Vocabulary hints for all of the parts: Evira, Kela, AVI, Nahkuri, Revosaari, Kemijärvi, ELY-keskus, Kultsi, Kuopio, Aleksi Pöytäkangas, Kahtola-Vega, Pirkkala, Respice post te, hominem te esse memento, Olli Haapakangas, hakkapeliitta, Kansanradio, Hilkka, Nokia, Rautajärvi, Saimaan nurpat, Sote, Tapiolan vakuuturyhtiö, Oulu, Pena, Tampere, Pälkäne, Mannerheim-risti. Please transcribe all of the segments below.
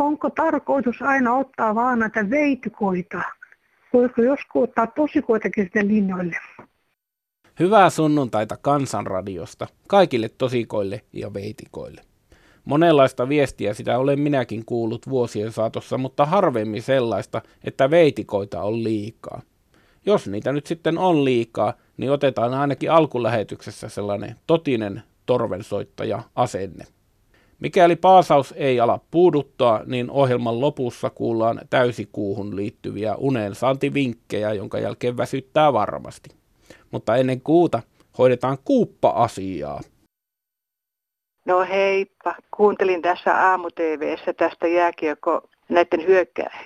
onko tarkoitus aina ottaa vaan näitä veitikoita? Voiko joskus ottaa tosikoitakin sitten linjoille? Hyvää sunnuntaita Kansanradiosta kaikille tosikoille ja veitikoille. Monenlaista viestiä sitä olen minäkin kuullut vuosien saatossa, mutta harvemmin sellaista, että veitikoita on liikaa. Jos niitä nyt sitten on liikaa, niin otetaan ainakin alkulähetyksessä sellainen totinen torvensoittaja-asenne. Mikäli paasaus ei ala puuduttaa, niin ohjelman lopussa kuullaan täysikuuhun liittyviä uneensaantivinkkejä, jonka jälkeen väsyttää varmasti. Mutta ennen kuuta hoidetaan kuuppa-asiaa. No heippa. Kuuntelin tässä aamu-tv:ssä tästä jääkiekko näiden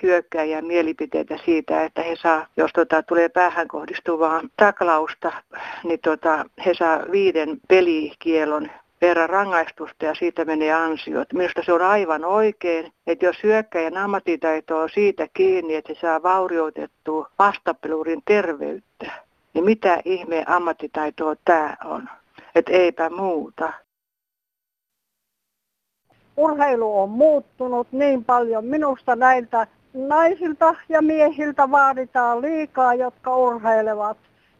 hyökkääjien mielipiteitä siitä, että he saa, jos tulee päähän kohdistuvaa taklausta, niin he saa 5 pelikielon verran rangaistusta ja siitä menee ansiot. Minusta se on aivan oikein, että jos hyökkääjän ammattitaito on siitä kiinni, että se saa vaurioitettua vastapelurin terveyttä, niin mitä ihmeen ammattitaitoa tämä on? Että eipä muuta. Urheilu on muuttunut niin paljon. Minusta näiltä naisilta ja miehiltä vaaditaan liikaa, jotka urheilevat.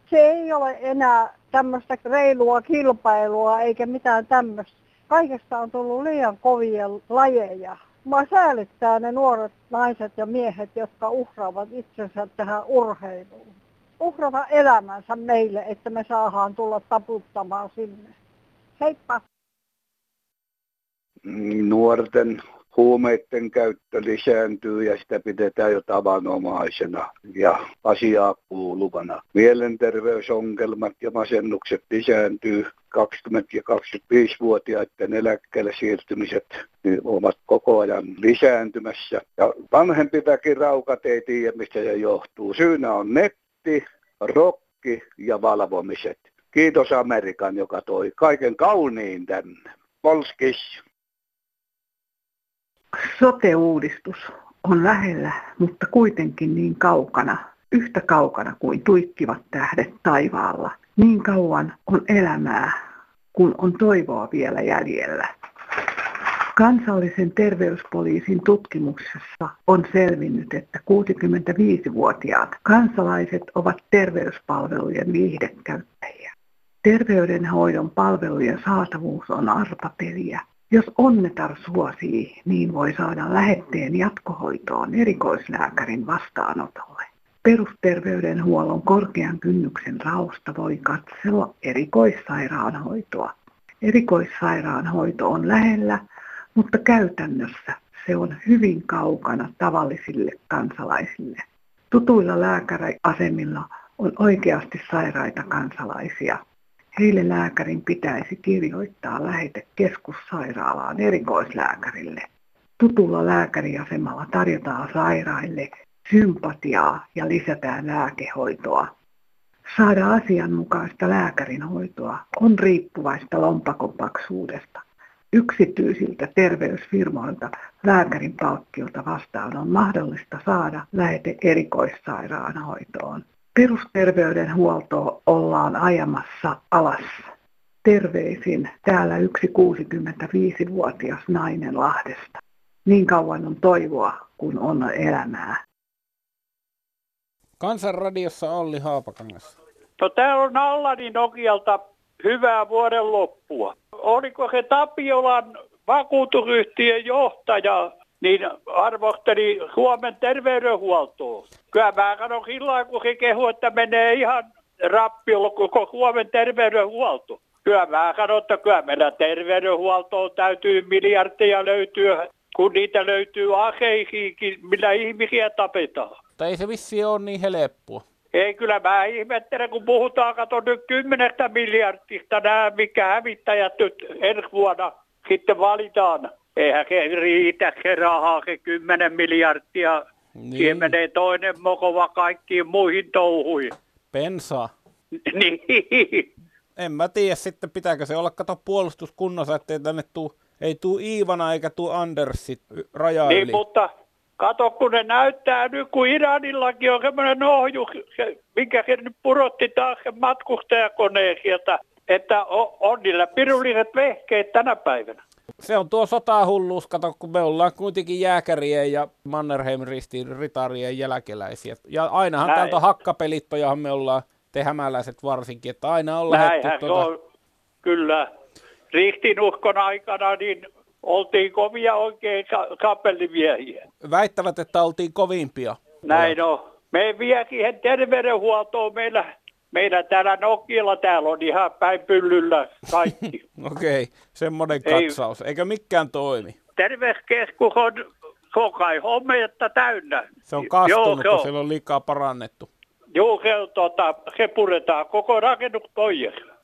Se ei ole enää tämmöistä reilua kilpailua eikä mitään tämmöistä. Kaikesta on tullut liian kovia lajeja. Mä säälittää ne nuoret naiset ja miehet, jotka uhraavat itsensä tähän urheiluun. Uhrata elämänsä meille, että me saadaan tulla taputtamaan sinne. Heippa! Nuorten huumeiden käyttö lisääntyy ja sitä pidetään jo tavanomaisena ja asiaa kuuluvana. Mielenterveysongelmat ja masennukset lisääntyy. 20- ja 25-vuotiaiden eläkkeelle siirtymiset ovat koko ajan lisääntymässä. Ja vanhempi väki raukat ei tiedä, mistä se johtuu. Syynä on netti, rokki ja valvomiset. Kiitos Amerikan, joka toi kaiken kauniin tänne. Polskis. Sote-uudistus on lähellä, mutta kuitenkin niin kaukana, yhtä kaukana kuin tuikkivat tähdet taivaalla. Niin kauan on elämää, kun on toivoa vielä jäljellä. Kansallisen terveyspoliisin tutkimuksessa on selvinnyt, että 65-vuotiaat kansalaiset ovat terveyspalvelujen viihdekäyttäjiä. Terveydenhoidon palvelujen saatavuus on arpapeliä. Jos onnetar suosii, niin voi saada lähetteen jatkohoitoon erikoislääkärin vastaanotolle. Perusterveydenhuollon korkean kynnyksen raosta voi katsella erikoissairaanhoitoa. Erikoissairaanhoito on lähellä, mutta käytännössä se on hyvin kaukana tavallisille kansalaisille. Tutuilla lääkäriasemilla on oikeasti sairaita kansalaisia. Heille lääkärin pitäisi kirjoittaa lähete keskussairaalaan erikoislääkärille. Tutulla lääkäriasemalla tarjotaan sairaille sympatiaa ja lisätään lääkehoitoa. Saada asianmukaista lääkärinhoitoa on riippuvaista lompakon paksuudesta. Yksityisiltä terveysfirmoilta lääkärin palkkiota vastaan on mahdollista saada lähete erikoissairaanhoitoon. Perusterveydenhuoltoa ollaan ajamassa alas. Terveisin täällä yksi 65-vuotias nainen Lahdesta. Niin kauan on toivoa, kun on elämää. Kansanradiossa Olli Haapakangas. No täällä on Allani Nokialta hyvää vuoden loppua. Oliko se Tapiolan vakuuturyhtiön johtaja? Niin arvosteli Suomen terveydenhuoltoa. Kyllä mä sanon silloin, kun se kehu, että menee ihan rappiolla koko Suomen terveydenhuolto. Kyllä mä sanon, että kyllä meillä terveydenhuoltoon täytyy miljardeja löytyä, kun niitä löytyy aseisiinkin, millä ihmisiä tapetaan. Tai ei se vissiin ole niin helppoa. Ei, kyllä mä ihmettelen, kun puhutaan, kato nyt 10 miljardista, nämä mikä hävittäjät nyt ensi vuonna sitten valitaan. Eihän se riitä se rahaa, se 10 miljardia. Niin. Siihen menee toinen mokova kaikkiin muihin touhuihin. Pensa. Niin. En mä tiedä sitten, pitääkö se olla kato puolustuskunnossa, ettei tänne tuu, ei tuu Iivana eikä tuu Andersit rajaa niin, yli. Niin, mutta kato kun ne näyttää nyt, kun Iranillakin on semmoinen ohjus, minkä se nyt purotti taas sen matkustajakoneen sieltä, että on niillä pirulliset vehkeet tänä päivänä. Se on tuo sotahulluus, kato, kun me ollaan kuitenkin jääkärien ja Mannerheim-ristin ritarien jälkeläisiä. Ja ainahan näin. Täältä hakkapelittojahan me ollaan, te hämäläiset varsinkin, että aina on lähdetty Kyllä. Ristin uhkon aikana niin oltiin kovia oikein kappellimiehiä. Väittävät, että oltiin kovimpia. Näin on. Me vie siihen terveydenhuoltoon meillä täällä Nokilla, täällä on ihan päin pyllyllä kaikki. Okei, semmoinen katsaus. Eikä mikään toimi. Terveyskeskus on kai hommetta täynnä. Se on kastunut, kun siellä on liikaa parannettu. Joo, se puretaan koko rakennus pois.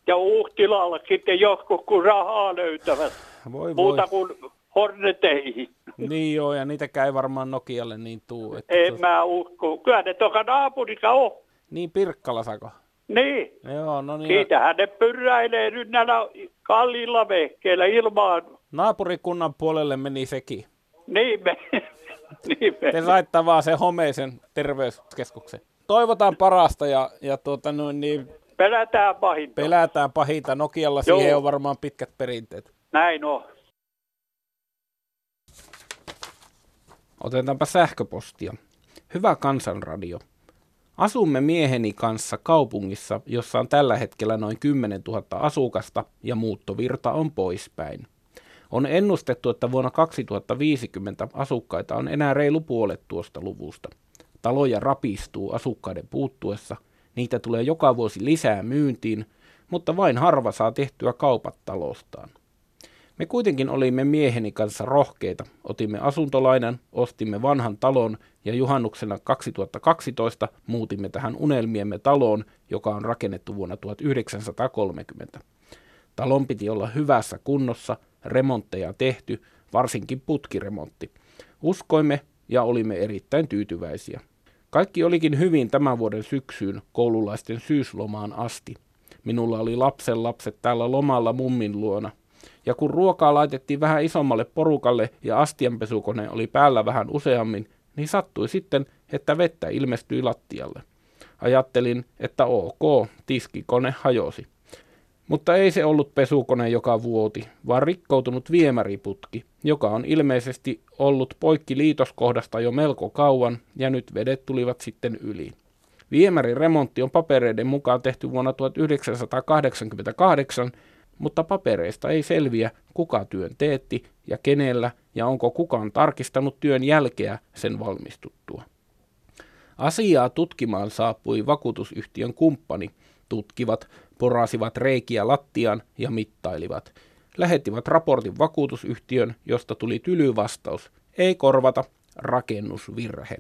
Ja uusi tilalle sitten joskus, kun rahaa löytävät. Voi. Muuta kuin Horneteihin. Niin joo, ja niitäkään ei varmaan Nokialle niin tuu. Mä usko. Kyllä ne toka naapurissa on. Niin Pirkkalasako. Niin. Joo, no niin. Siitähän ne pyrräilee nyt näillä kalliilla vehkeillä ilmaan. Naapurikunnan puolelle meni sekin. Niin meni. Te laittaa vaan sen homeisen terveyskeskuksen. Toivotaan parasta ja Pelätään pahinta. Nokialla siihen on varmaan pitkät perinteet. Näin on. Otetaanpa sähköpostia. Hyvä Kansanradio. Asumme mieheni kanssa kaupungissa, jossa on tällä hetkellä noin 10 000 asukasta ja muuttovirta on poispäin. On ennustettu, että vuonna 2050 asukkaita on enää reilu puolet tuosta luvusta. Taloja rapistuu asukkaiden puuttuessa. Niitä tulee joka vuosi lisää myyntiin, mutta vain harva saa tehtyä kaupat talostaan. Me kuitenkin olimme mieheni kanssa rohkeita, otimme asuntolainan, ostimme vanhan talon ja juhannuksena 2012 muutimme tähän unelmiemme taloon, joka on rakennettu vuonna 1930. Talon piti olla hyvässä kunnossa, remontteja tehty, varsinkin putkiremontti. Uskoimme ja olimme erittäin tyytyväisiä. Kaikki olikin hyvin tämän vuoden syksyyn koululaisten syyslomaan asti. Minulla oli lapsenlapset täällä lomalla mummin luona. Ja kun ruokaa laitettiin vähän isommalle porukalle ja astianpesukone oli päällä vähän useammin, niin sattui sitten, että vettä ilmestyi lattialle. Ajattelin, että ok, tiskikone hajosi. Mutta ei se ollut pesukone, joka vuoti, vaan rikkoutunut viemäriputki, joka on ilmeisesti ollut poikki liitoskohdasta jo melko kauan, ja nyt vedet tulivat sitten yli. Viemäriremontti on papereiden mukaan tehty vuonna 1988, mutta papereista ei selviä, kuka työn teetti ja kenellä, ja onko kukaan tarkistanut työn jälkeä sen valmistuttua. Asiaa tutkimaan saapui vakuutusyhtiön kumppani. Tutkivat, porasivat reikiä lattiaan ja mittailivat. Lähettivät raportin vakuutusyhtiön, josta tuli tyly vastaus. Ei korvata, rakennusvirhe.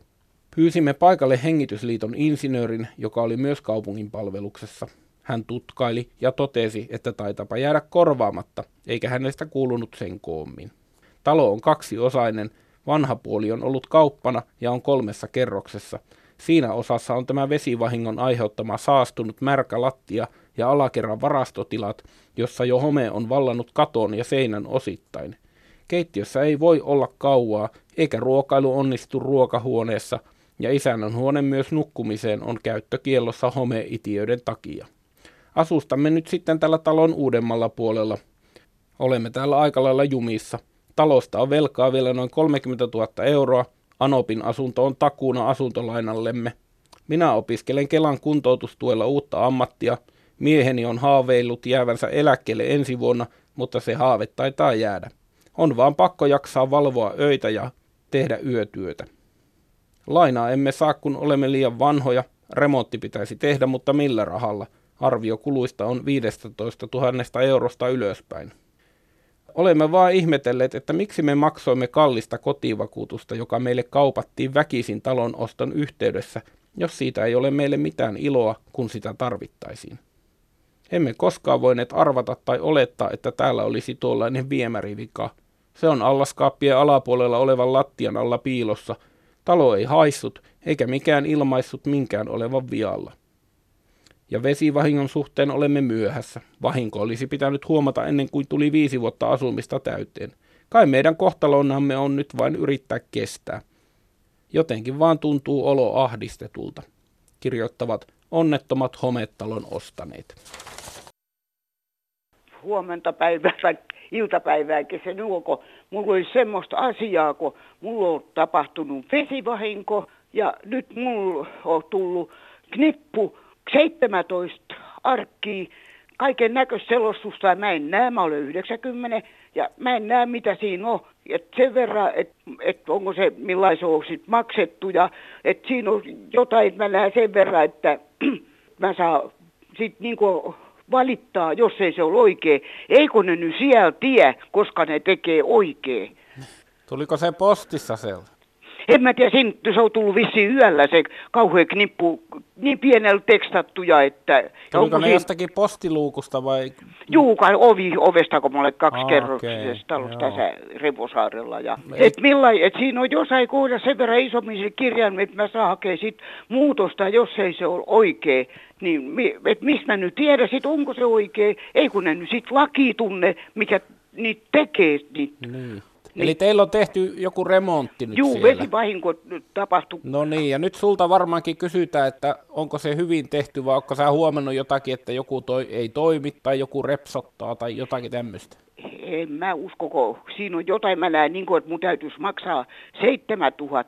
Pyysimme paikalle Hengitysliiton insinöörin, joka oli myös kaupungin palveluksessa. Hän tutkaili ja totesi, että taitapa jäädä korvaamatta, eikä hänestä kuulunut sen koommin. Talo on kaksiosainen, vanha puoli on ollut kauppana ja on 3 kerroksessa. Siinä osassa on tämä vesivahingon aiheuttama saastunut märkä lattia ja alakerran varastotilat, jossa jo home on vallannut katon ja seinän osittain. Keittiössä ei voi olla kauaa, eikä ruokailu onnistu ruokahuoneessa, ja isännän huone myös nukkumiseen on käyttökiellossa homeitiöiden takia. Asustamme nyt sitten tällä talon uudemmalla puolella. Olemme täällä aika lailla jumissa. Talosta on velkaa vielä noin 30 000 €. Anopin asunto on takuuna asuntolainallemme. Minä opiskelen Kelan kuntoutustuella uutta ammattia. Mieheni on haaveillut jäävänsä eläkkeelle ensi vuonna, mutta se haave taitaa jäädä. On vaan pakko jaksaa valvoa öitä ja tehdä yötyötä. Lainaa emme saa, kun olemme liian vanhoja. Remontti pitäisi tehdä, mutta millä rahalla? Arvio kuluista on 15 000 € ylöspäin. Olemme vaan ihmetelleet, että miksi me maksoimme kallista kotivakuutusta, joka meille kaupattiin väkisin talon oston yhteydessä, jos siitä ei ole meille mitään iloa, kun sitä tarvittaisiin. Emme koskaan voineet arvata tai olettaa, että täällä olisi tuollainen viemärivika. Se on allaskaappien alapuolella olevan lattian alla piilossa. Talo ei haissut, eikä mikään ilmaissut minkään olevan vialla. Ja vesivahingon suhteen olemme myöhässä. Vahinko olisi pitänyt huomata ennen kuin tuli 5 vuotta asumista täyteen. Kai meidän kohtalonnamme on nyt vain yrittää kestää. Jotenkin vaan tuntuu olo ahdistetulta, kirjoittavat onnettomat hometalon ostaneet. Huomenta päivää iltapäivääkin se nuoko. Mulla oli semmoista asiaa, kun mulla on tapahtunut vesivahinko ja nyt mulla on tullut knippu 17 arkkiin. Kaiken näköistä selostusta mä en näe, mä olen 90 ja mä en näe mitä siinä on. Et sen verran, että et onko se, millaisen on sit maksettu ja että siinä on jotain, että mä näen sen verran, että mä saan sit niinku valittaa, jos ei se ole oikein. Eikö ne nyt siellä tie, koska ne tekee oikein? Tuliko se postissa siellä? En mä tiedä, se on tullut vissiin yöllä se kauhean knippu, niin pienellä tekstattuja, että... Tuliko ne jostakin postiluukusta vai... Juu, ovesta, kun mä olen kaksikerroksisessa talossa tässä Revosaarella. Et siinä on jossain kohdassa sen verran isommin kirjaimet, että mä saan hakea sit muutosta, jos ei se ole oikein. Niin, et mistä mä nyt tiedän sit, onko se oikein? Ei kun ne nyt sit laki tunne, mikä niitä tekee niitä. Niin. Niin. Eli teillä on tehty joku remontti nyt siellä. Juu, vesivahinko nyt tapahtui. No niin, ja nyt sulta varmaankin kysytään, että onko se hyvin tehty, vai onko sä huomannut jotakin, että joku ei toimi, tai joku repsottaa, tai jotakin tämmöistä? En mä usko, kun siinä on jotain, mä näen niin kuin, että mun täytyisi maksaa 7 000.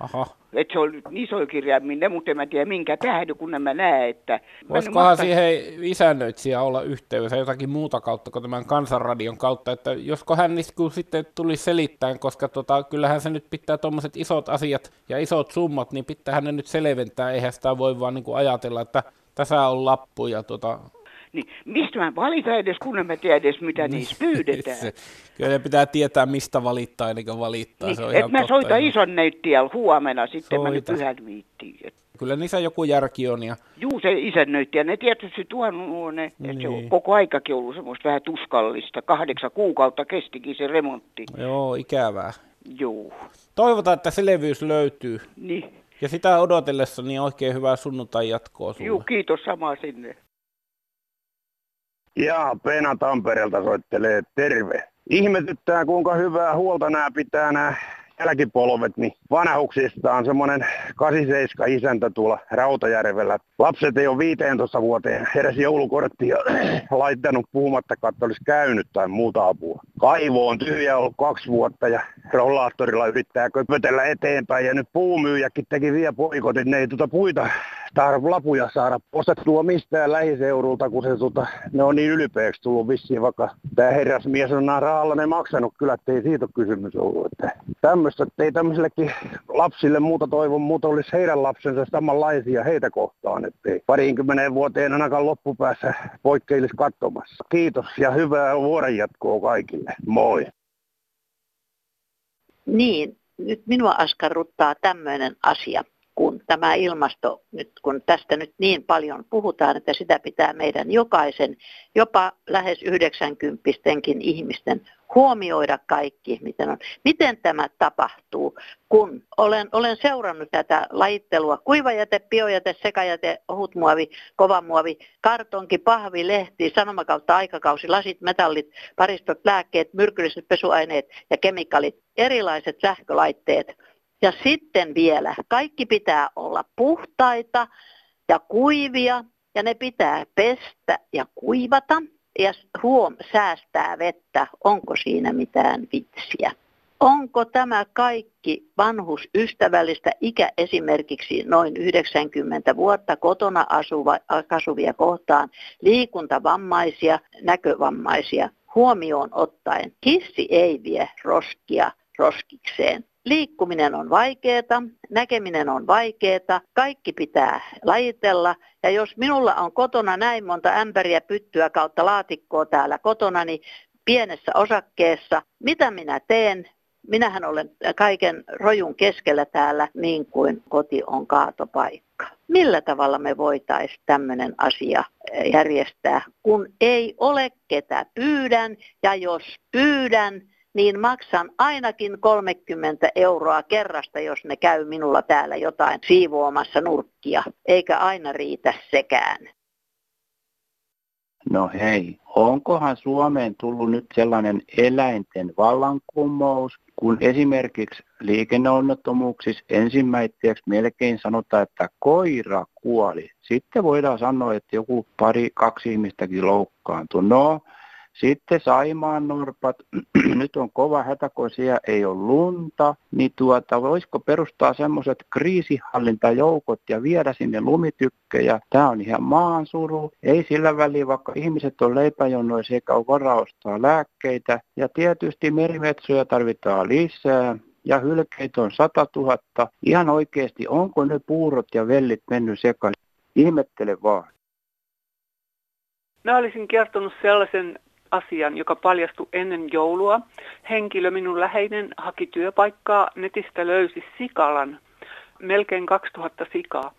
Aha. Että se on iso kirjaiminen, mutta en mä tiedä minkä tähden, kun en mä näe, että... Voisikohan siihen isännöitsijä olla yhteydessä jotakin muuta kautta kuin tämän Kansanradion kautta, että josko hän sitten tuli selittämään, koska kyllähän se nyt pitää tuommoiset isot asiat ja isot summat, niin pitäähän ne nyt selventää, eihän sitä voi vaan niin kuin ajatella, että tässä on lappu ja Niin, mistä mä valitaan edes, kun en mä tiedä edes, mitä niissä pyydetään. Kyllä pitää tietää, mistä valittaa, ennen kuin valittaa. Niin, että mä soitan ison neittiällä huomenna, sitten mä nyt pyhän viittiin. Kyllä niissä joku järki on. Juu, se isännöittiä, ne tietysti tuonut ne, että se on koko aikakin ollut semmoista vähän tuskallista. 8 kuukautta kestikin se remontti. Joo, ikävää. Joo. Toivotaan, että selvyys löytyy. Niin. Ja sitä odotellessa niin oikein hyvää sunnuntain jatkoa sulle. Juu, kiitos samaa sinne. Jaa, Pena Tampereelta soittelee, terve. Ihmetyttää, kuinka hyvää huolta nämä pitää nämä jälkipolvet, niin vanhuksista on semmoinen 87 isäntä tuolla Rautajärvellä. Lapset ei ole 15 vuoteen edes joulukorttia laittanut puhumattakaan, että olisi käynyt tai muuta apua. Kaivo on tyhjä ollut 2 vuotta ja rollaattorilla yrittää köpötellä eteenpäin ja nyt puumyyjäkin teki vielä poikot, ne ei puita lapuja saada ostettua mistään lähiseudulta, kun ne on niin ylpeäksi tullut vissiin, vaikka tämä herrasmies on nämä rahalla ne maksanut kyllä, ettei siitä ole kysymys ollut. Tämmöistä, ettei tämmöisellekin lapsille muuta toivon, muuta olisi heidän lapsensa samanlaisia heitä kohtaan, ettei 20 vuoteen ainakaan loppupäässä poikkeilisi katsomassa. Kiitos ja hyvää vuodenjatkoa kaikille. Moi! Niin, nyt minua askarruttaa tämmöinen asia. Kun tämä ilmasto, nyt kun tästä nyt niin paljon puhutaan, että sitä pitää meidän jokaisen, jopa lähes 90-stenkin ihmisten huomioida kaikki, miten on. Miten tämä tapahtuu, kun olen seurannut tätä lajittelua, kuivajäte, biojäte, sekajäte, ohutmuovi, kovamuovi, kartonki, pahvi, lehti, sanomakautta, aikakausi, lasit, metallit, paristot, lääkkeet, myrkylliset pesuaineet ja kemikaalit, erilaiset sähkölaitteet. Ja sitten vielä, kaikki pitää olla puhtaita ja kuivia ja ne pitää pestä ja kuivata ja säästää vettä. Onko siinä mitään vitsiä? Onko tämä kaikki vanhusystävällistä ikä esimerkiksi noin 90 vuotta kotona asuvia kohtaan, liikuntavammaisia, näkövammaisia huomioon ottaen? Hissi ei vie roskia roskikseen. Liikkuminen on vaikeeta, näkeminen on vaikeeta, kaikki pitää lajitella. Ja jos minulla on kotona näin monta ämpäriä, pyttyä kautta laatikkoa täällä kotonani pienessä osakkeessa, mitä minä teen? Minähän olen kaiken rojun keskellä täällä niin kuin koti on kaatopaikka. Millä tavalla me voitaisiin tämmöinen asia järjestää, kun ei ole ketä pyydän ja jos pyydän, niin maksan ainakin 30 € kerrasta, jos ne käy minulla täällä jotain siivoamassa nurkkia, eikä aina riitä sekään. No hei, onkohan Suomeen tullut nyt sellainen eläinten vallankumous, kun esimerkiksi liikenneonnettomuuksissa ensimmäiseksi melkein sanotaan, että koira kuoli. Sitten voidaan sanoa, että joku 2 ihmistäkin loukkaantui. No, Sitten Saimaan nurpat, nyt on kova hätäkoisia, ei ole lunta, niin voisiko perustaa semmoiset kriisihallintajoukot ja viedä sinne lumitykkejä. Tämä on ihan maan suru. Ei sillä väliin, vaikka ihmiset on leipäjonoissa eikä ole varaa ostaa lääkkeitä. Ja tietysti merimetsoja tarvitaan lisää. Ja hylkeitä on 100 000. Ihan oikeasti, onko ne puurot ja vellit mennyt sekaisin? Ihmettele vaan. Mä olisin kertonut sellaisen asian, joka paljastui ennen joulua. Henkilö, minun läheinen, haki työpaikkaa. Netistä löysi sikalan, melkein 2000 sikaa.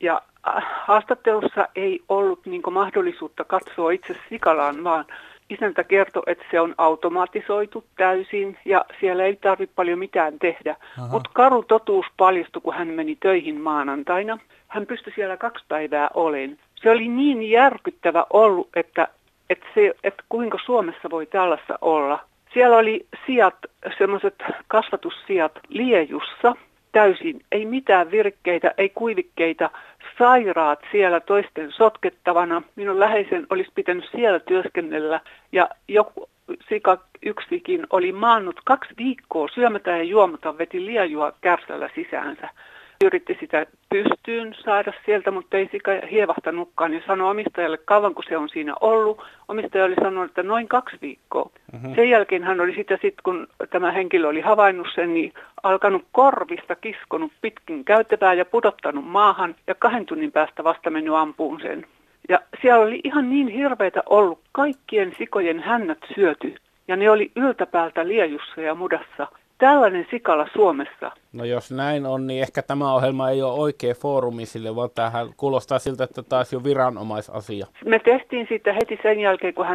Ja haastattelussa ei ollut mahdollisuutta katsoa itse sikalaan, vaan isäntä kertoi, että se on automatisoitu täysin ja siellä ei tarvitse paljon mitään tehdä. Mutta karu totuus paljastui, kun hän meni töihin maanantaina. Hän pystyi siellä 2 päivää olemaan. Se oli niin järkyttävä ollut, että kuinka Suomessa voi tällaista olla. Siellä oli sijat, semmoiset kasvatussijat liejussa täysin. Ei mitään virkkeitä, ei kuivikkeita. Sairaat siellä toisten sotkettavana. Minun läheisen olisi pitänyt siellä työskennellä. Ja joku sika yksikin oli maannut 2 viikkoa syömättä ja juomata, veti liejua kärsällä sisäänsä. Yritti sitä pystyyn saada sieltä, mutta ei sika hievahtanutkaan, ja sanoi omistajalle, kauan kun se on siinä ollut. Omistaja oli sanonut, että noin 2 viikkoa. Sen jälkeen hän oli sitten kun tämä henkilö oli havainnut sen, niin alkanut korvista kiskonut pitkin käytävää ja pudottanut maahan, ja 2 tunnin päästä vasta mennyt ampuun sen. Ja siellä oli ihan niin hirveitä ollut, kaikkien sikojen hännät syöty, ja ne oli yltäpäältä liejussa ja mudassa. Tällainen sikala Suomessa. No jos näin on, niin ehkä tämä ohjelma ei ole oikea foorumi sille, vaan tämähän kuulostaa siltä, että taas jo viranomaisasia. Me tehtiin siitä heti sen jälkeen, kun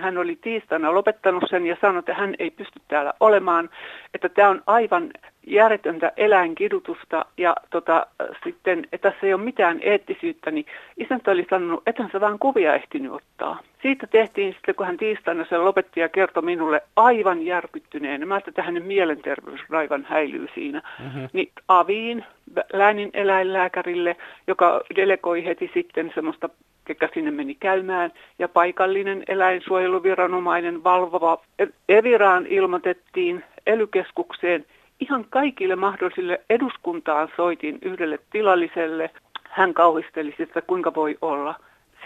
hän oli tiistaina lopettanut sen ja sanoi, että hän ei pysty täällä olemaan, että tämä on aivan järjetöntä eläinkidutusta ja sitten, että tässä ei ole mitään eettisyyttä, niin isäntä oli sanonut, ethän sä vaan kuvia ehtinyt ottaa. Siitä tehtiin sitten, kun hän tiistaina sen lopetti ja kertoi minulle aivan järkyttyneen. Mä ajattelin, että hänen mielenterveysraivan häilyy siinä. Niin AVIin, läänin eläinlääkärille, joka delegoi heti sitten semmoista, joka sinne meni käymään, ja paikallinen eläinsuojeluviranomainen valvova. Eviraan ilmoitettiin, ELY-keskukseen. Ihan kaikille mahdollisille eduskuntaan soitin yhdelle tilalliselle. Hän kauhisteli sitä, kuinka voi olla.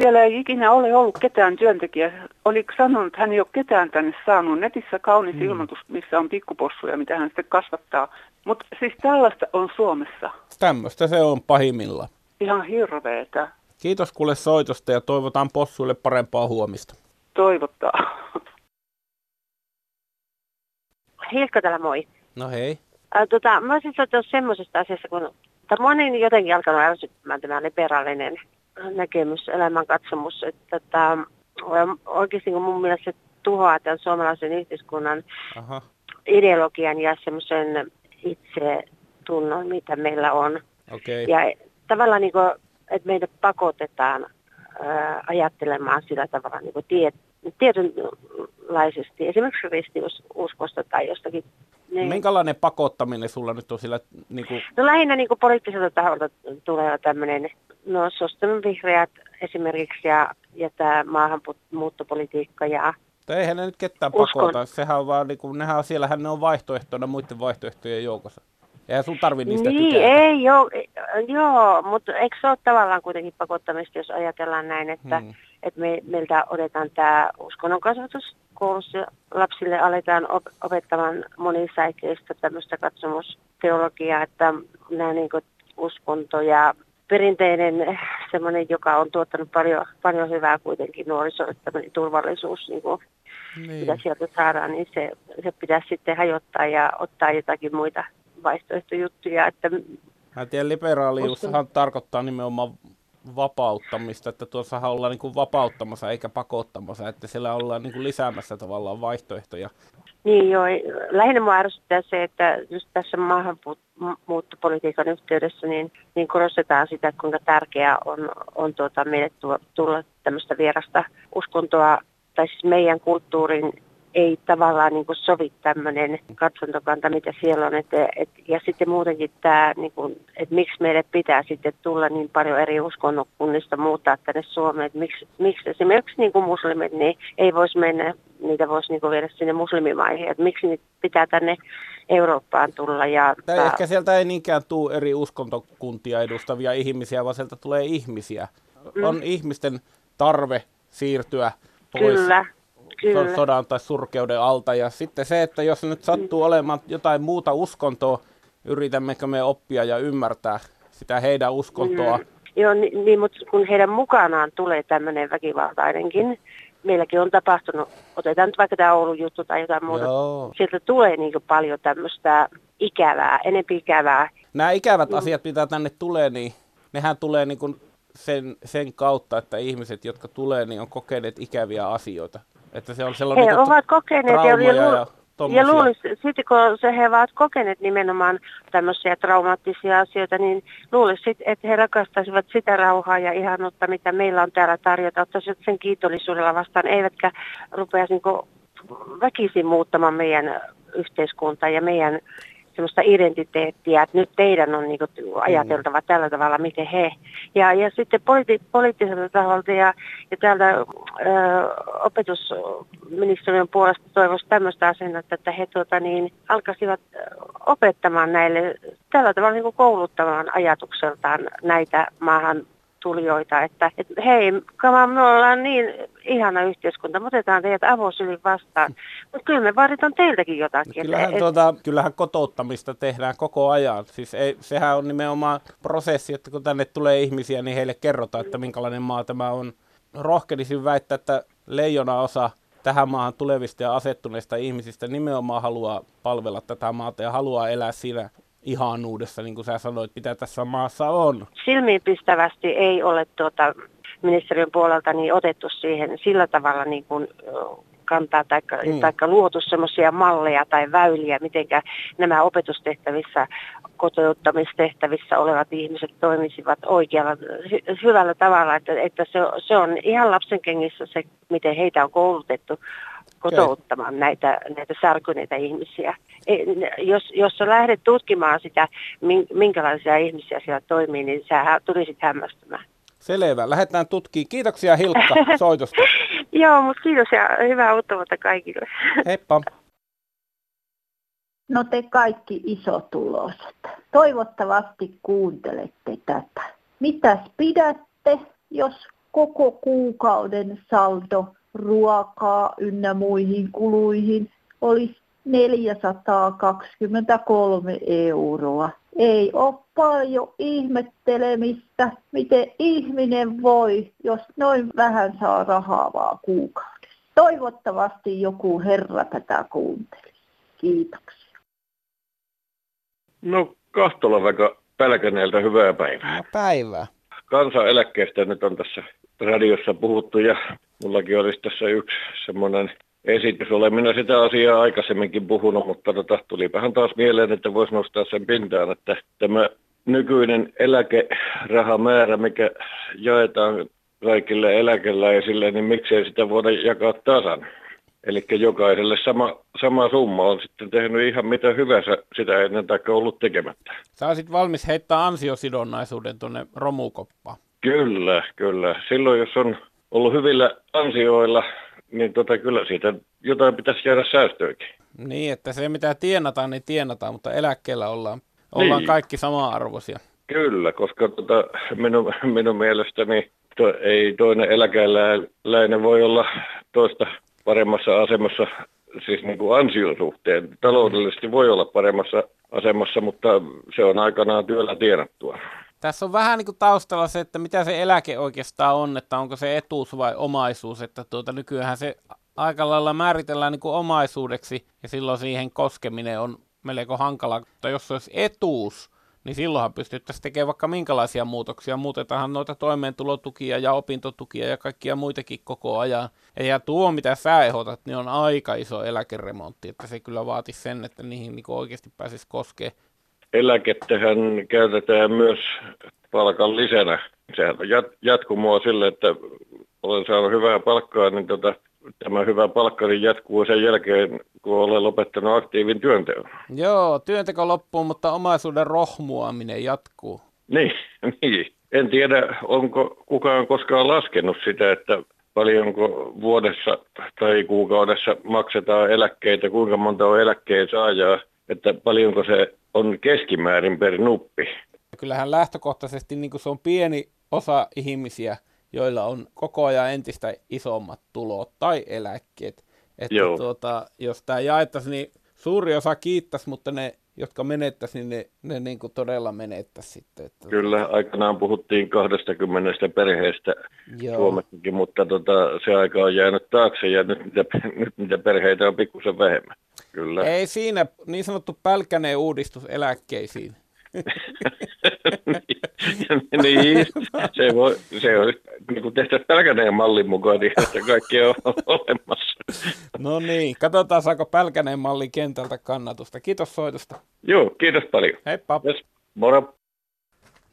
Siellä ei ikinä ole ollut ketään työntekijää. Oli sanonut, että hän ei ole ketään tänne saanut. Netissä kaunis ilmoitus, missä on pikkupossuja, mitä hän sitten kasvattaa. Mutta siis tällaista on Suomessa. Tämmöistä se on pahimmilla. Ihan hirveetä. Kiitos kuule soitosta ja toivotaan possuille parempaa huomista. Toivotaan. Hilkka täällä, moi. No hei. Mä olisin soittanut semmoisesta asiasta, kun moni jotenkin alkanut ärsyttämään tämä liberaalinen näkemys, elämänkatsomus, että oikeasti mun mielestä se tuhoaa tämän suomalaisen yhteiskunnan ideologian ja semmoisen itsetunnon, mitä meillä on. Okay. Ja tavallaan, että meitä pakotetaan ajattelemaan sillä tavalla tietynlaisesti, esimerkiksi ristiuskosta tai jostakin. Niin. Minkälainen pakottaminen sulla nyt on sillä? No lähinnä poliittiselta taholta tulee tämmöinen, suostunut vihreät esimerkiksi ja tämä maahanmuuttopolitiikka ja eihän ne nyt ketään pakota, sehän on vaan, nehän siellähän ne on vaihtoehtona muiden vaihtoehtojen joukossa. Eihän sun tarvi niistä tykätä. Ei, joo, mutta eikö se ole tavallaan kuitenkin pakottamista, jos ajatellaan näin, että että meiltä otetaan tämä uskonnon kasvatus koulussa, lapsille aletaan opettamaan monisäikeistä tämmöistä katsomusteologiaa, että nämä uskonto ja perinteinen semmoinen, joka on tuottanut paljon hyvää kuitenkin nuorisolle, tämmöinen turvallisuus, mitä sieltä saadaan, niin se pitäisi sitten hajottaa ja ottaa jotakin muita vaihtoehtojuttuja. Että mä tiedän, liberaaliussahan tarkoittaa nimenomaan vapauttamista, että tuossahan ollaan vapauttamassa eikä pakottamassa, että siellä ollaan lisäämässä tavallaan vaihtoehtoja. Niin joo, lähinnä minua ärsyttää se, että just tässä maahanmuuttopolitiikan yhteydessä niin korostetaan sitä, kuinka tärkeää on meille tulla tämmöistä vierasta uskontoa, tai siis meidän kulttuurin ei tavallaan niin kuin sovi tämmöinen katsontokanta, mitä siellä on. Ja sitten muutenkin tämä, niin kuin, että miksi meille pitää sitten tulla niin paljon eri uskonnokunnista muuttaa tänne Suomeen. Että miksi esimerkiksi niin kuin muslimit niin ei voisi mennä, niitä voisi niin kuin viedä sinne muslimimaihin. Että miksi niitä pitää tänne Eurooppaan tulla. Tai ehkä sieltä ei niinkään tule eri uskontokuntia edustavia ihmisiä, vaan sieltä tulee ihmisiä. On ihmisten tarve siirtyä pois. Kyllä. Sodan tai surkeuden alta. Ja sitten se, että jos nyt sattuu olemaan jotain muuta uskontoa, yritämmekö me oppia ja ymmärtää sitä heidän uskontoa? Joo, niin, mutta kun heidän mukanaan tulee tämmöinen väkivaltainenkin, meilläkin on tapahtunut, otetaan nyt vaikka tämä Oulun juttu tai jotain muuta, sieltä tulee niin kuin paljon tämmöistä ikävää, enempi ikävää. Nämä ikävät asiat, mitä tänne tulee, niin nehän tulee niin kuin sen kautta, että ihmiset, jotka tulee, niin on kokeneet ikäviä asioita. Että se on sellainen he ovat kokeneet ja luulisi, sitten kun he ovat kokeneet nimenomaan tämmöisiä traumaattisia asioita, niin luulisi, että he rakastaisivat sitä rauhaa ja ihanuutta, mitä meillä on täällä tarjota, ottaisivat sen kiitollisuudella vastaan, eivätkä rupeaisi niin väkisin muuttamaan meidän yhteiskuntaa ja meidän semmoista identiteettiä, että nyt teidän on niin ajateltava tällä tavalla, miten he. Ja sitten poliittiselta taholta ja täältä opetusministeriön puolesta toivoisi tämmöistä asennetta, että he alkaisivat opettamaan näille tällä tavalla niin kouluttamaan ajatukseltaan näitä maahantulijoita, että hei, me ollaan niin ihana yhteiskunta, me otetaan teidät avosylin vastaan. Mutta kyllä me vaaditaan teiltäkin jotakin. Kyllähän kotouttamista tehdään koko ajan. Siis sehän on nimenomaan prosessi, että kun tänne tulee ihmisiä, niin heille kerrotaan, että minkälainen maa tämä on. Rohkenisin väittää, että leijonaosa tähän maahan tulevista ja asettuneista ihmisistä nimenomaan haluaa palvella tätä maata ja haluaa elää siinä ihanuudessa, niin kuin sä sanoit, mitä tässä maassa on. Silmiinpistävästi ei ole ministeriön puolelta niin otettu siihen sillä tavalla niin kuin kantaa tai luotu semmoisia malleja tai väyliä, miten nämä opetustehtävissä, kotouttamistehtävissä olevat ihmiset toimisivat oikealla, hyvällä tavalla, että se on ihan lapsen kengissä se, miten heitä on koulutettu kotouttamaan näitä särkyneitä ihmisiä. Jos sä lähdet tutkimaan sitä, minkälaisia ihmisiä siellä toimii, niin sä tulisit hämmästymään. Selvä. Lähdetään tutkimaan. Kiitoksia Hilkka soitosta. Joo, mutta kiitos ja hyvää uutta vuotta kaikille. Heippa. No te kaikki isotuloiset. Toivottavasti kuuntelette tätä. Mitäs pidätte, jos koko kuukauden saldo ruokaa ynnä muihin kuluihin olisi 423 €? Ei ole paljon ihmettelemistä, miten ihminen voi, jos noin vähän saa rahaa vaan kuukaudessa. Toivottavasti joku herra tätä kuunteli. Kiitoksia. No Kahtola-Vega Pälkäneeltä hyvää päivää. No, päivää. Kansaneläkkeestä nyt on tässä radiossa puhuttu ja mullakin olisi tässä yksi semmoinen esitys. Olen minä sitä asiaa aikaisemminkin puhunut, mutta tulipähän taas mieleen, että voisi nostaa sen pintaan, että tämä nykyinen eläkerahamäärä, mikä jaetaan kaikille eläkeläisille, niin miksei sitä voida jakaa tasan. Eli jokaiselle sama summa on sitten tehnyt ihan mitä hyvänsä sitä ennen tai ollut tekemättä. Sä olisit valmis heittää ansiosidonnaisuuden tuonne romukoppaan. Kyllä. Silloin jos on ollut hyvillä ansioilla, niin kyllä siitä jotain pitäisi jäädä säästöäkin. Niin, että se mitä tienataan, niin tienataan, mutta eläkkeellä ollaan niin kaikki sama-arvoisia. Kyllä, koska minun mielestäni ei toinen eläkeläinen voi olla toista paremmassa asemassa, siis niin kuin ansiosuhteen. Taloudellisesti voi olla paremmassa asemassa, mutta se on aikanaan työllä tienattua. Tässä on vähän niin kuin taustalla se, että mitä se eläke oikeastaan on, että onko se etuus vai omaisuus, että nykyään se aika lailla määritellään niin kuin omaisuudeksi ja silloin siihen koskeminen on melko hankalaa, mutta jos se olisi etuus, niin silloinhan pystyttäisiin tekemään vaikka minkälaisia muutoksia, muutetaan noita toimeentulotukia ja opintotukia ja kaikkia muitakin koko ajan. Ja tuo mitä sä ehdotat, niin on aika iso eläkeremontti, että se kyllä vaatisi sen, että niihin niin kuin oikeasti pääsisi koskemaan. Eläkettähän käytetään myös palkan lisänä. Sehän on jatkumoa sille, että olen saanut hyvää palkkaa, niin tämä hyvä palkkari jatkuu sen jälkeen, kun olen lopettanut aktiivin työnteon. Joo, työnteko loppuu, mutta omaisuuden rohmuaminen jatkuu. Niin. En tiedä, onko kukaan koskaan laskenut sitä, että paljonko vuodessa tai kuukaudessa maksetaan eläkkeitä, kuinka monta on eläkkeen saajaa, että paljonko se on keskimäärin per nuppi. Kyllähän lähtökohtaisesti niin kuin se on pieni osa ihmisiä, joilla on koko ajan entistä isommat tulot tai eläkkeet. Että jos tämä jaettaisiin, niin suuri osa kiittäisi, mutta ne, jotka menettäisiin, niin ne niin kuin todella menettäisiin sitten. Että... Kyllä, aikanaan puhuttiin 20 perheestä Suomessakin, mutta se aika on jäänyt taakse ja nyt niitä perheitä on pikkusen vähemmän. Kyllä. Ei siinä, niin sanottu Pälkäneen uudistus eläkkeisiin. Niin, se voi niin kun tehtäisiin Pälkäneen mallin mukaan, niin että kaikki on olemassa. No niin, katsotaan saako Pälkäneen mallin kentältä kannatusta. Kiitos soitosta. Joo, kiitos paljon. Heippa. Yes, moro.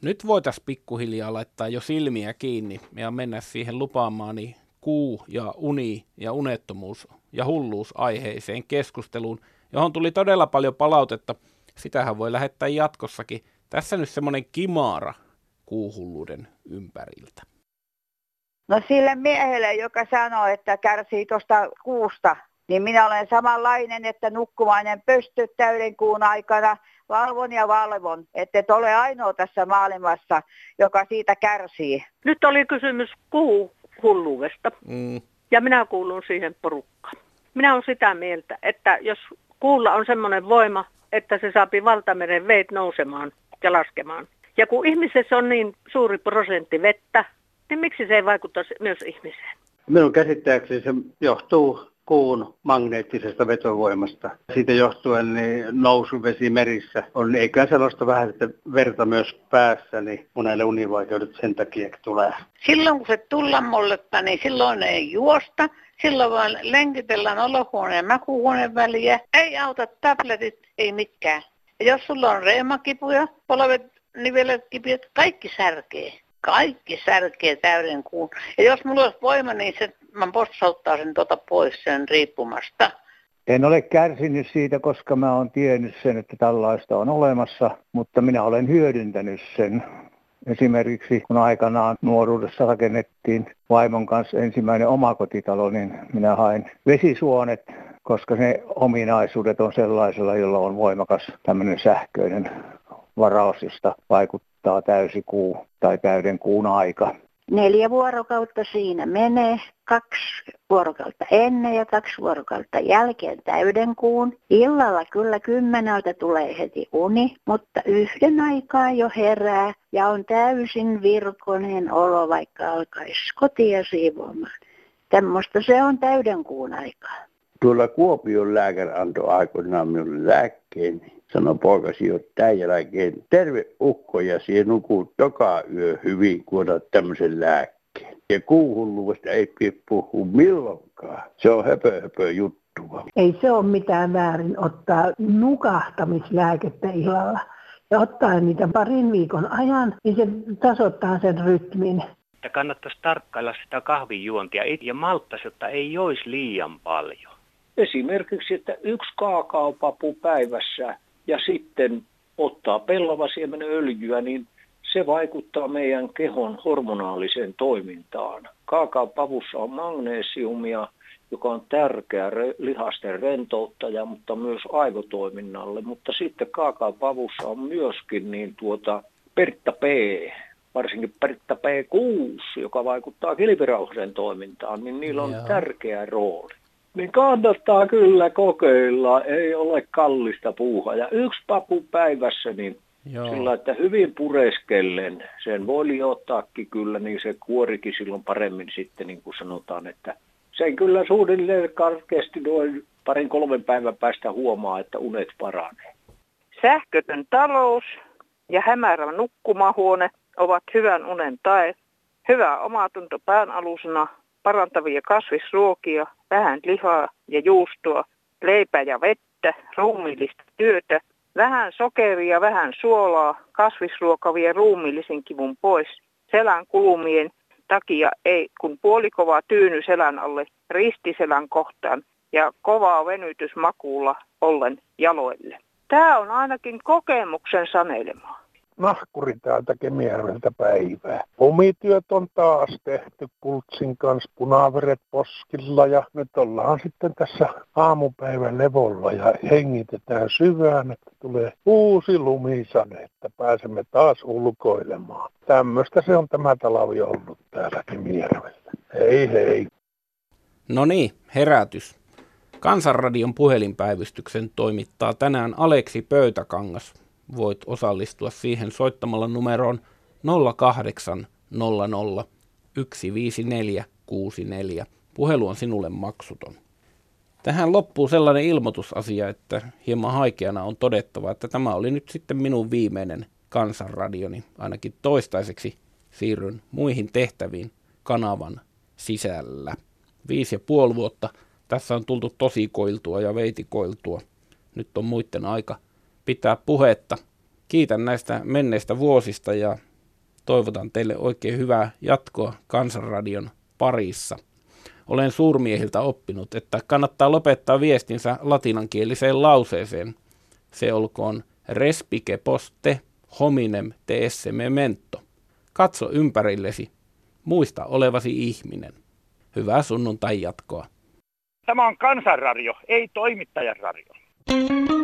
Nyt voitaisiin pikkuhiljaa laittaa jo silmiä kiinni ja mennä siihen lupaamaani kuu- ja uni- ja unettomuus- ja hulluusaiheiseen keskusteluun, johon tuli todella paljon palautetta. Sitähän voi lähettää jatkossakin. Tässä nyt semmoinen kimaara kuuhulluuden ympäriltä. No sille miehelle, joka sanoo, että kärsii tuosta kuusta, niin minä olen samanlainen, että nukkumainen pöstö täyden kuun aikana valvon ja valvon, että et ole ainoa tässä maailmassa, joka siitä kärsii. Nyt oli kysymys kuuhulluudesta ja minä kuulun siihen porukkaan. Minä olen sitä mieltä, että jos kuulla on semmoinen voima, että se saapi valtameren veet nousemaan ja laskemaan. Ja kun ihmisessä on niin suuri prosentti vettä, niin miksi se ei vaikuta myös ihmiseen? Minun käsittääkseni se johtuu kuun magneettisesta vetovoimasta. Siitä johtuen niin nousuvesi merissä on eiköhän sellaista vähän, että verta myös päässä, niin monelle univaikeudet sen takia tulee. Silloin kun se tullaan mollettaa, niin silloin ei juosta. Silloin vaan lenkitellään olohuoneen ja makuuhuoneen väliä. Ei auta tabletit, ei mitkään. Ja jos sulla on reemakipuja, polvet, nivelet, kipiöt, kaikki särkee. Kaikki särkee täyden kuun. Ja jos mulla olisi voima, niin se, mä possauttaa sen pois sen riippumasta. En ole kärsinyt siitä, koska mä oon tiennyt sen, että tällaista on olemassa, mutta minä olen hyödyntänyt sen. Esimerkiksi kun aikanaan nuoruudessa rakennettiin vaimon kanssa ensimmäinen omakotitalo, niin minä hain vesisuonet, koska ne ominaisuudet on sellaisella, jolla on voimakas tämmöinen sähköinen varaus, josta vaikuttaa täysi kuu tai täyden kuun aika. 4 vuorokautta siinä menee, 2 vuorokautta ennen ja 2 vuorokautta jälkeen täyden kuun. Illalla kyllä 10 tulee heti uni, mutta 1 aikaa jo herää ja on täysin virkoinen olo, vaikka alkaisi kotia siivoamaan. Tämmöistä se on täyden kuun aikaa. Tuolla Kuopion lääkäri antoi aikoinaan minulle lääkkeen. Sano poikasi, että tämän jälkeen terve ukko ja siihen nukuu joka yö hyvin, kun otat tämmöisen lääkkeen. Ja kuuhulluudesta ei puhu milloinkaan. Se on höpö juttua. Ei se ole mitään väärin ottaa nukahtamislääkettä illalla. Ja ottaa niitä parin viikon ajan, niin se tasoittaa sen rytmin. Että kannattaisi tarkkailla sitä kahvinjuontia ja malttaisi, jotta ei joisi liian paljon. Esimerkiksi, että 1 kaakaopapu päivässä ja sitten ottaa pellavasiemenen öljyä, niin se vaikuttaa meidän kehon hormonaaliseen toimintaan. Kaakaopavussa on magnesiumia, joka on tärkeä lihasten rentouttaja, mutta myös aivotoiminnalle. Mutta sitten kaakaopavussa on myöskin niin Bertta P, varsinkin Bertta P6, joka vaikuttaa kilpirauhasen toimintaan, niin niillä on tärkeä rooli. Niin kannattaa kyllä kokeilla, ei ole kallista puuhaa. Ja 1 papu päivässä, niin sillä että hyvin pureskellen, sen voi liottaakin kyllä, niin se kuorikin silloin paremmin sitten, niin kuin sanotaan, että sen kyllä suunnilleen karkeasti noin 2-3 päivän päästä huomaa, että unet paranee. Sähkötön talous ja hämärä nukkumahuone ovat hyvän unen tae. Hyvä omatunto pään alusena. Parantavia kasvisruokia, vähän lihaa ja juustoa, leipää ja vettä, ruumiillista työtä, vähän sokeria, vähän suolaa, kasvisruoka vie ruumiillisen kivun pois. Selän kulumien takia ei, kun puolikova tyyny selän alle ristiselän kohtaan ja kovaa venytysmakuulla ollen jaloille. Tämä on ainakin kokemuksen sanelemaa. Nahkuri täältä Kemijärveltä päivää. Lomityöt on taas tehty Kultsin kanssa punaveret poskilla ja nyt ollaan sitten tässä aamupäivän levolla ja hengitetään syvään, että tulee uusi lumisade, että pääsemme taas ulkoilemaan. Tämmöistä se on tämä talvi ollut täällä Kemijärvellä. Hei hei. No niin, herätys. Kansanradion puhelinpäivystyksen toimittaa tänään Aleksi Pöytäkangas. Voit osallistua siihen soittamalla numeroon 0800 15464. Puhelu on sinulle maksuton. Tähän loppuu sellainen ilmoitusasia, että hieman haikeana on todettava, että tämä oli nyt sitten minun viimeinen kansanradioni. Ainakin toistaiseksi siirryn muihin tehtäviin kanavan sisällä. 5,5 vuotta. Tässä on tultu tosi koiltua ja veitikoiltua. Nyt on muiden aika pitää puhetta. Kiitän näistä menneistä vuosista ja toivotan teille oikein hyvää jatkoa Kansanradion parissa. Olen suurmiehiltä oppinut, että kannattaa lopettaa viestinsä latinankieliseen lauseeseen. Se olkoon Respice post te, hominem te esse memento. Katso ympärillesi. Muista olevasi ihminen. Hyvää sunnuntai jatkoa. Tämä on Kansanradio, ei toimittajan radio.